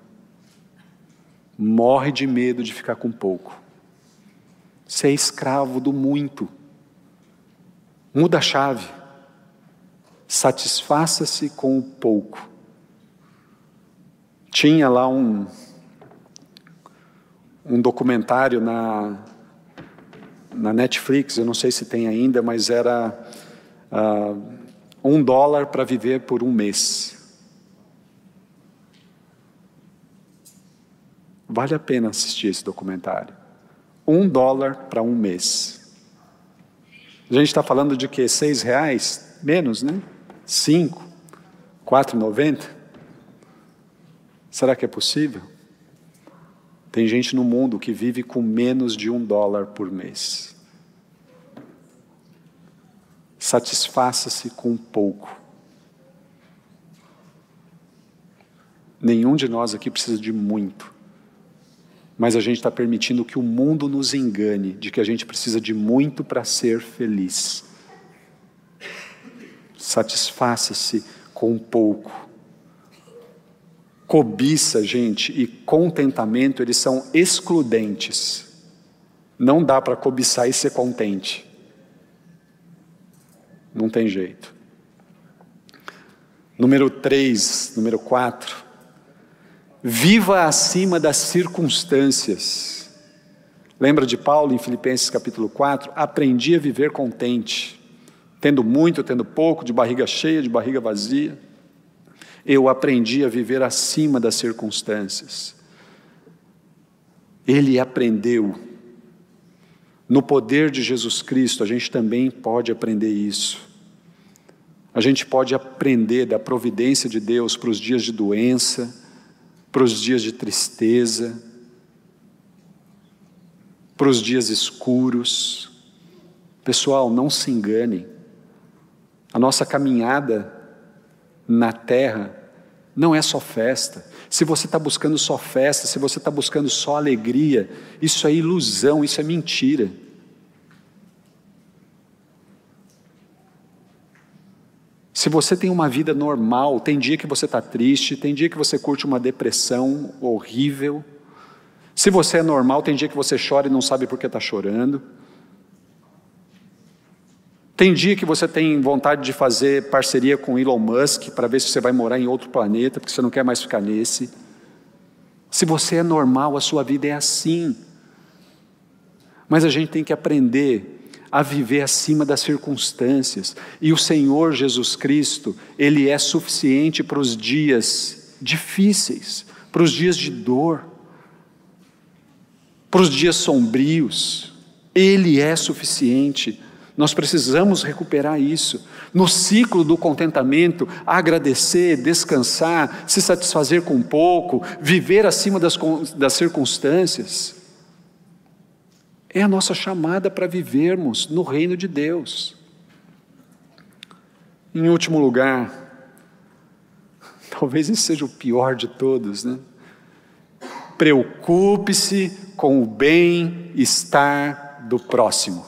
Morre de medo de ficar com pouco. Você é escravo do muito. Muda a chave. Satisfaça-se com o pouco. Tinha lá um, um documentário na, na Netflix, eu não sei se tem ainda, mas era uh, um dólar para viver por um mês. Vale a pena assistir esse documentário. Um dólar para um mês. A gente está falando de quê? Seis reais? Menos, né? Cinco? Quatro e noventa? Será que é possível? Tem gente no mundo que vive com menos de um dólar por mês. Satisfaça-se com pouco. Nenhum de nós aqui precisa de muito. Mas a gente está permitindo que o mundo nos engane, de que a gente precisa de muito para ser feliz. Satisfaça-se com pouco. Cobiça, gente, e contentamento, eles são excludentes. Não dá para cobiçar e ser contente. Não tem jeito. Número três, número quatro. Viva acima das circunstâncias. Lembra de Paulo em Filipenses capítulo quatro? Aprendi a viver contente. Tendo muito, tendo pouco, de barriga cheia, de barriga vazia. Eu aprendi a viver acima das circunstâncias. Ele aprendeu. No poder de Jesus Cristo, a gente também pode aprender isso. A gente pode aprender da providência de Deus para os dias de doença, para os dias de tristeza, para os dias escuros. Pessoal, não se enganem. A nossa caminhada na terra não é só festa. Se você está buscando só festa, se você está buscando só alegria, isso é ilusão, isso é mentira. Se você tem uma vida normal, tem dia que você está triste, tem dia que você curte uma depressão horrível. Se você é normal, tem dia que você chora e não sabe por que está chorando. Tem dia que você tem vontade de fazer parceria com Elon Musk para ver se você vai morar em outro planeta, porque você não quer mais ficar nesse. Se você é normal, a sua vida é assim. Mas a gente tem que aprender a viver acima das circunstâncias. E o Senhor Jesus Cristo, Ele é suficiente para os dias difíceis, para os dias de dor. para os dias sombrios. Ele é suficiente. Nós precisamos recuperar isso. No ciclo do contentamento, agradecer, descansar, se satisfazer com pouco, viver acima das, das circunstâncias. É a nossa chamada para vivermos no reino de Deus. Em último lugar, talvez esse seja o pior de todos, né? Preocupe-se com o bem-estar do próximo.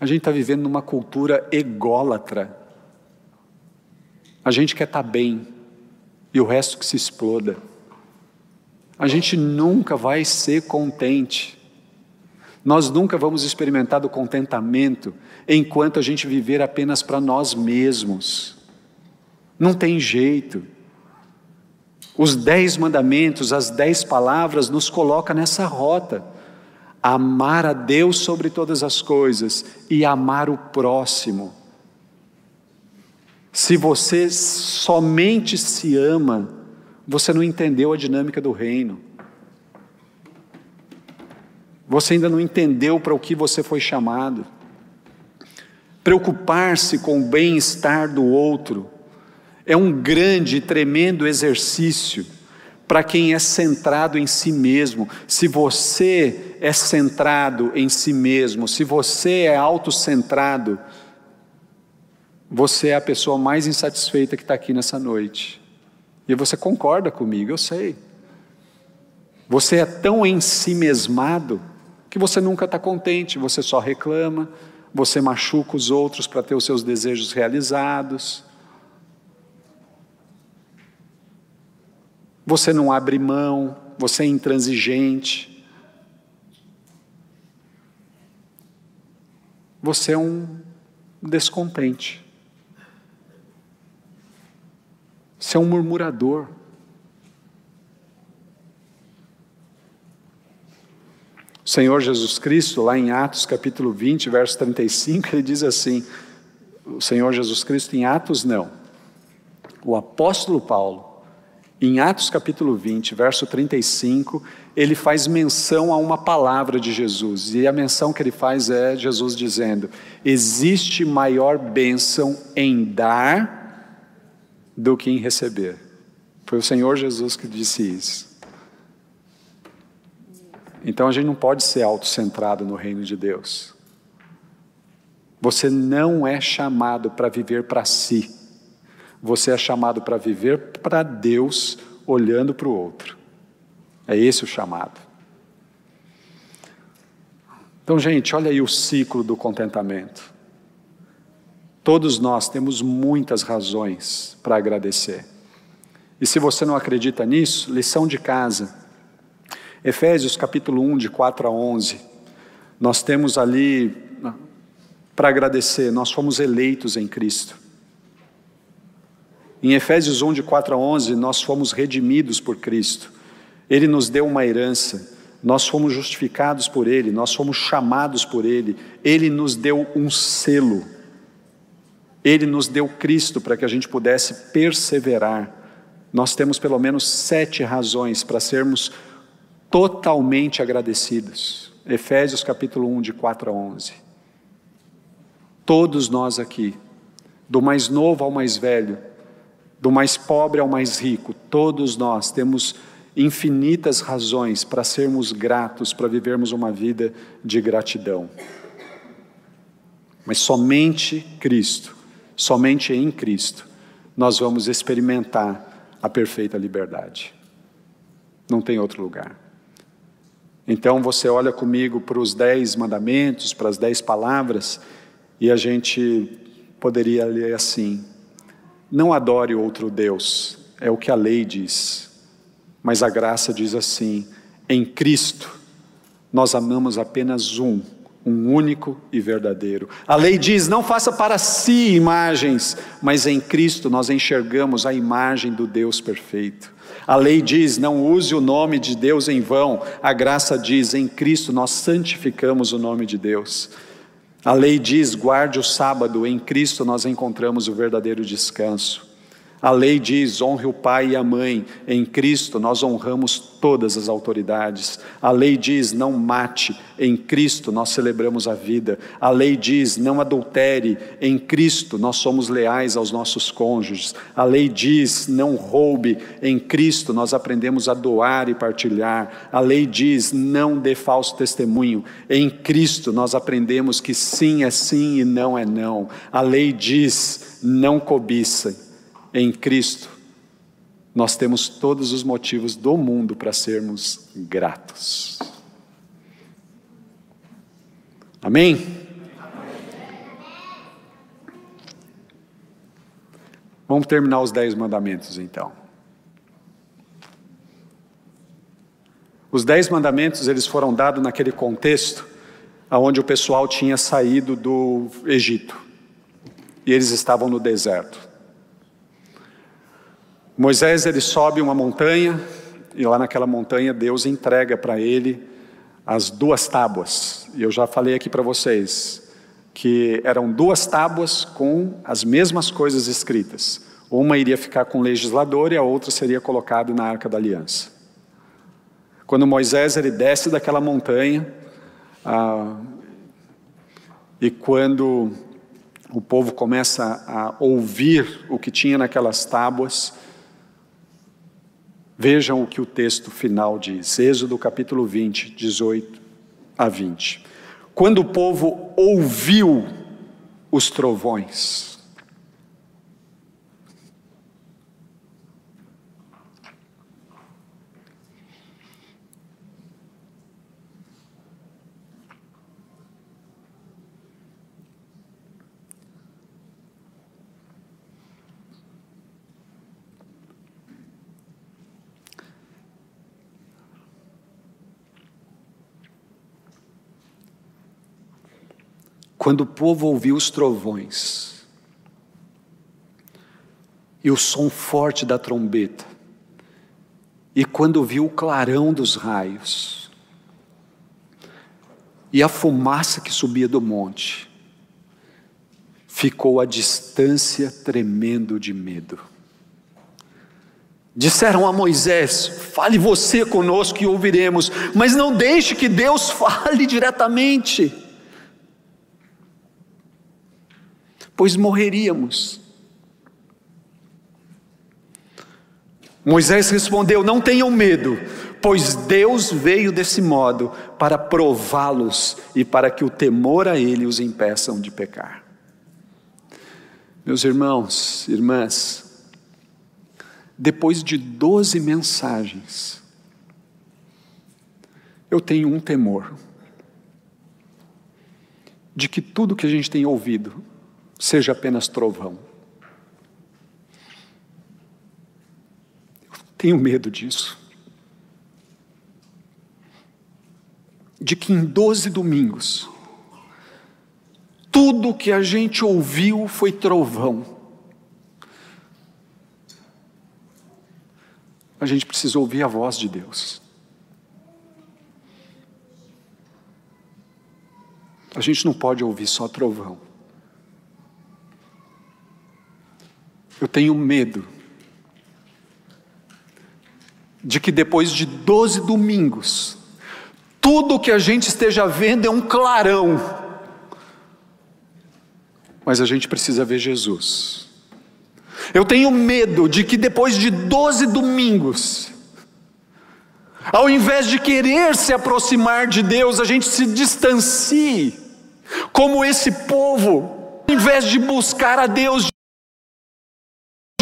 A gente está vivendo numa cultura ególatra. A gente quer estar bem e o resto que se exploda. A gente nunca vai ser contente. Nós nunca vamos experimentar do contentamento enquanto a gente viver apenas para nós mesmos. Não tem jeito. Os dez mandamentos, as dez palavras nos colocam nessa rota. Amar a Deus sobre todas as coisas e amar o próximo. Se você somente se ama, você não entendeu a dinâmica do reino. Você ainda não entendeu para o que você foi chamado. Preocupar-se com o bem-estar do outro é um grande e tremendo exercício para quem é centrado em si mesmo. Se você é centrado em si mesmo, se você é autocentrado, você é a pessoa mais insatisfeita que está aqui nessa noite. E você concorda comigo, eu sei. Você é tão ensimesmado que você nunca está contente, você só reclama, você machuca os outros para ter os seus desejos realizados. Você não abre mão, você é intransigente. Você é um descontente. Você é um murmurador. O Senhor Jesus Cristo, lá em Atos capítulo vinte, verso trinta e cinco, ele diz assim, o Senhor Jesus Cristo em Atos não, o apóstolo Paulo, em Atos capítulo vinte, verso trinta e cinco, ele faz menção a uma palavra de Jesus, e a menção que ele faz é Jesus dizendo, existe maior bênção em dar do que em receber. Foi o Senhor Jesus que disse isso. Então a gente não pode ser autocentrado no reino de Deus. Você não é chamado para viver para si. Você é chamado para viver para Deus, olhando para o outro. É esse o chamado. Então, gente, olha aí o ciclo do contentamento. Todos nós temos muitas razões para agradecer. E se você não acredita nisso, lição de casa. Efésios capítulo um, de quatro a onze. Nós temos ali, para agradecer, nós fomos eleitos em Cristo. Em Efésios um, de quatro a onze, nós fomos redimidos por Cristo. Ele nos deu uma herança, nós fomos justificados por Ele, nós fomos chamados por Ele. Ele nos deu um selo. Ele nos deu Cristo para que a gente pudesse perseverar. Nós temos pelo menos sete razões para sermos totalmente agradecidos. Efésios capítulo um, de quatro a onze. Todos nós aqui, do mais novo ao mais velho, do mais pobre ao mais rico, todos nós temos infinitas razões para sermos gratos, para vivermos uma vida de gratidão. Mas somente Cristo, somente em Cristo, nós vamos experimentar a perfeita liberdade. Não tem outro lugar. Então você olha comigo para os dez mandamentos, para as dez palavras, e a gente poderia ler assim, não adore outro Deus, é o que a lei diz, mas a graça diz assim, em Cristo nós amamos apenas um, um único e verdadeiro. A lei diz, não faça para si imagens, mas em Cristo nós enxergamos a imagem do Deus perfeito. A lei diz, não use o nome de Deus em vão, a graça diz, em Cristo nós santificamos o nome de Deus. A lei diz, guarde o sábado, em Cristo nós encontramos o verdadeiro descanso. A lei diz, honre o pai e a mãe. Em Cristo nós honramos todas as autoridades. A lei diz, não mate. Em Cristo nós celebramos a vida. A lei diz, não adultere. Em Cristo nós somos leais aos nossos cônjuges. A lei diz, não roube. Em Cristo nós aprendemos a doar e partilhar. A lei diz, não dê falso testemunho. Em Cristo nós aprendemos que sim é sim e não é não. A lei diz, não cobiça. Em Cristo, nós temos todos os motivos do mundo para sermos gratos. Amém? Amém? Vamos terminar os dez mandamentos então. Os dez mandamentos, eles foram dados naquele contexto onde o pessoal tinha saído do Egito. E eles estavam no deserto. Moisés, ele sobe uma montanha, e lá naquela montanha Deus entrega para ele as duas tábuas. E eu já falei aqui para vocês que eram duas tábuas com as mesmas coisas escritas. Uma iria ficar com o legislador e a outra seria colocada na Arca da Aliança. Quando Moisés, ele desce daquela montanha, ah, e quando o povo começa a ouvir o que tinha naquelas tábuas, vejam o que o texto final diz, Êxodo capítulo vinte, dezoito a vinte. Quando o povo ouviu os trovões, Quando o povo ouviu os trovões e o som forte da trombeta, e quando viu o clarão dos raios e a fumaça que subia do monte, ficou à distância tremendo de medo. Disseram a Moisés, fale você conosco e ouviremos, mas não deixe que Deus fale diretamente, pois morreríamos. Moisés respondeu, não tenham medo, pois Deus veio desse modo para prová-los e para que o temor a ele os impeçam de pecar. Meus irmãos, irmãs, depois de doze mensagens, eu tenho um temor, de que tudo que a gente tem ouvido, seja apenas trovão. Eu tenho medo disso. De que em doze domingos, tudo que a gente ouviu foi trovão. A gente precisa ouvir a voz de Deus. A gente não pode ouvir só trovão. Eu tenho medo de que depois de doze domingos, tudo o que a gente esteja vendo é um clarão. Mas a gente precisa ver Jesus. Eu tenho medo de que depois de doze domingos, ao invés de querer se aproximar de Deus, a gente se distancie, como esse povo, ao invés de buscar a Deus,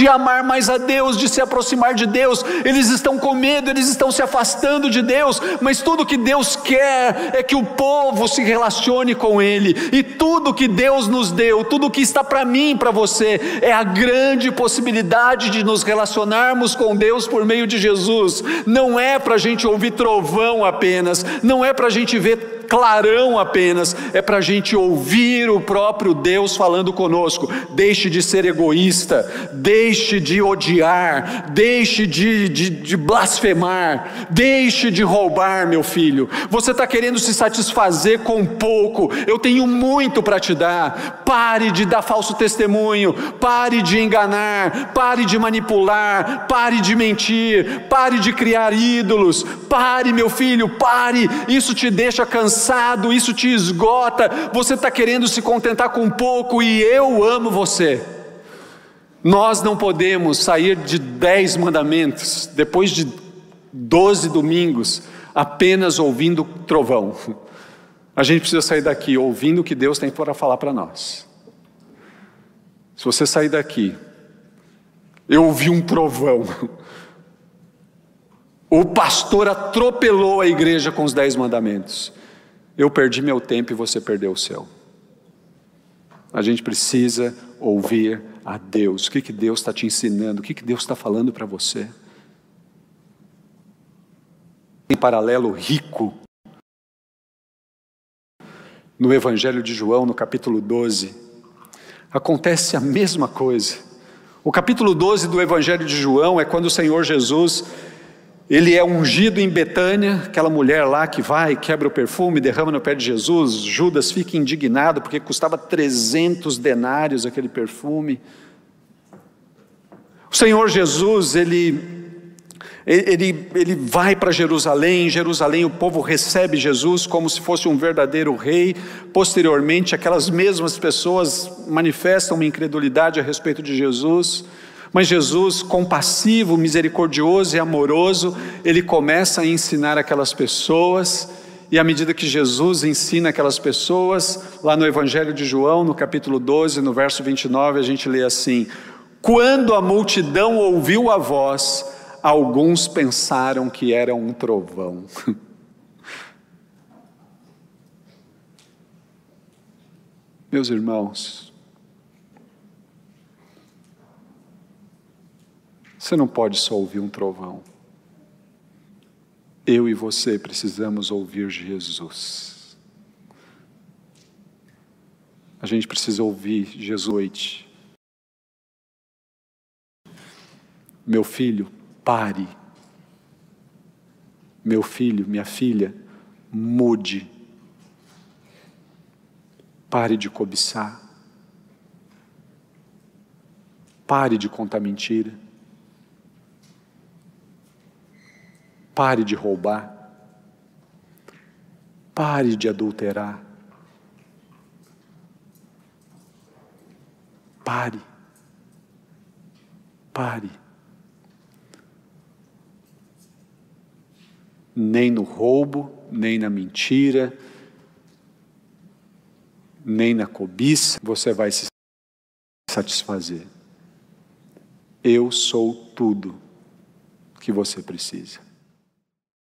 de amar mais a Deus, de se aproximar de Deus, eles estão com medo, eles estão se afastando de Deus, mas tudo que Deus quer é que o povo se relacione com Ele, e tudo que Deus nos deu, tudo que está para mim e para você, é a grande possibilidade de nos relacionarmos com Deus por meio de Jesus. Não é para a gente ouvir trovão apenas, não é para a gente ver clarão apenas, é para a gente ouvir o próprio Deus falando conosco. Deixe de ser egoísta, deixe de odiar, deixe de, de, de blasfemar, deixe de roubar, meu filho. Você está querendo se satisfazer com pouco, eu tenho muito para te dar. Pare de dar falso testemunho, pare de enganar, pare de manipular, pare de mentir, pare de criar ídolos, pare, meu filho, pare, isso te deixa cansado, isso te esgota, você está querendo se contentar com pouco e eu amo você. Nós não podemos sair de dez mandamentos, depois de doze domingos, apenas ouvindo trovão. A gente precisa sair daqui ouvindo o que Deus tem para falar para nós. Se você sair daqui, eu ouvi um trovão, o pastor atropelou a igreja com os dez mandamentos, eu perdi meu tempo e você perdeu o seu. A gente precisa ouvir a Deus. O que, que Deus está te ensinando, o que, que Deus está falando para você. Em paralelo rico, no Evangelho de João, no capítulo doze, acontece a mesma coisa. O capítulo doze do Evangelho de João é quando o Senhor Jesus, ele é ungido em Betânia, aquela mulher lá que vai, quebra o perfume, derrama no pé de Jesus, Judas fica indignado, porque custava trezentos denários aquele perfume. O Senhor Jesus, ele... Ele, ele vai para Jerusalém, em Jerusalém o povo recebe Jesus como se fosse um verdadeiro rei. Posteriormente aquelas mesmas pessoas manifestam uma incredulidade a respeito de Jesus, mas Jesus, compassivo, misericordioso e amoroso, ele começa a ensinar aquelas pessoas. E à medida que Jesus ensina aquelas pessoas, lá no Evangelho de João, no capítulo doze, no verso vinte e nove, a gente lê assim: quando a multidão ouviu a voz, alguns pensaram que era um trovão. Meus irmãos, você não pode só ouvir um trovão. Eu e você precisamos ouvir Jesus. A gente precisa ouvir Jesus à noite. Meu filho, pare, meu filho, minha filha, mude, pare de cobiçar, pare de contar mentira, pare de roubar, pare de adulterar, pare, pare. Nem no roubo, nem na mentira, nem na cobiça, você vai se satisfazer. Eu sou tudo que você precisa.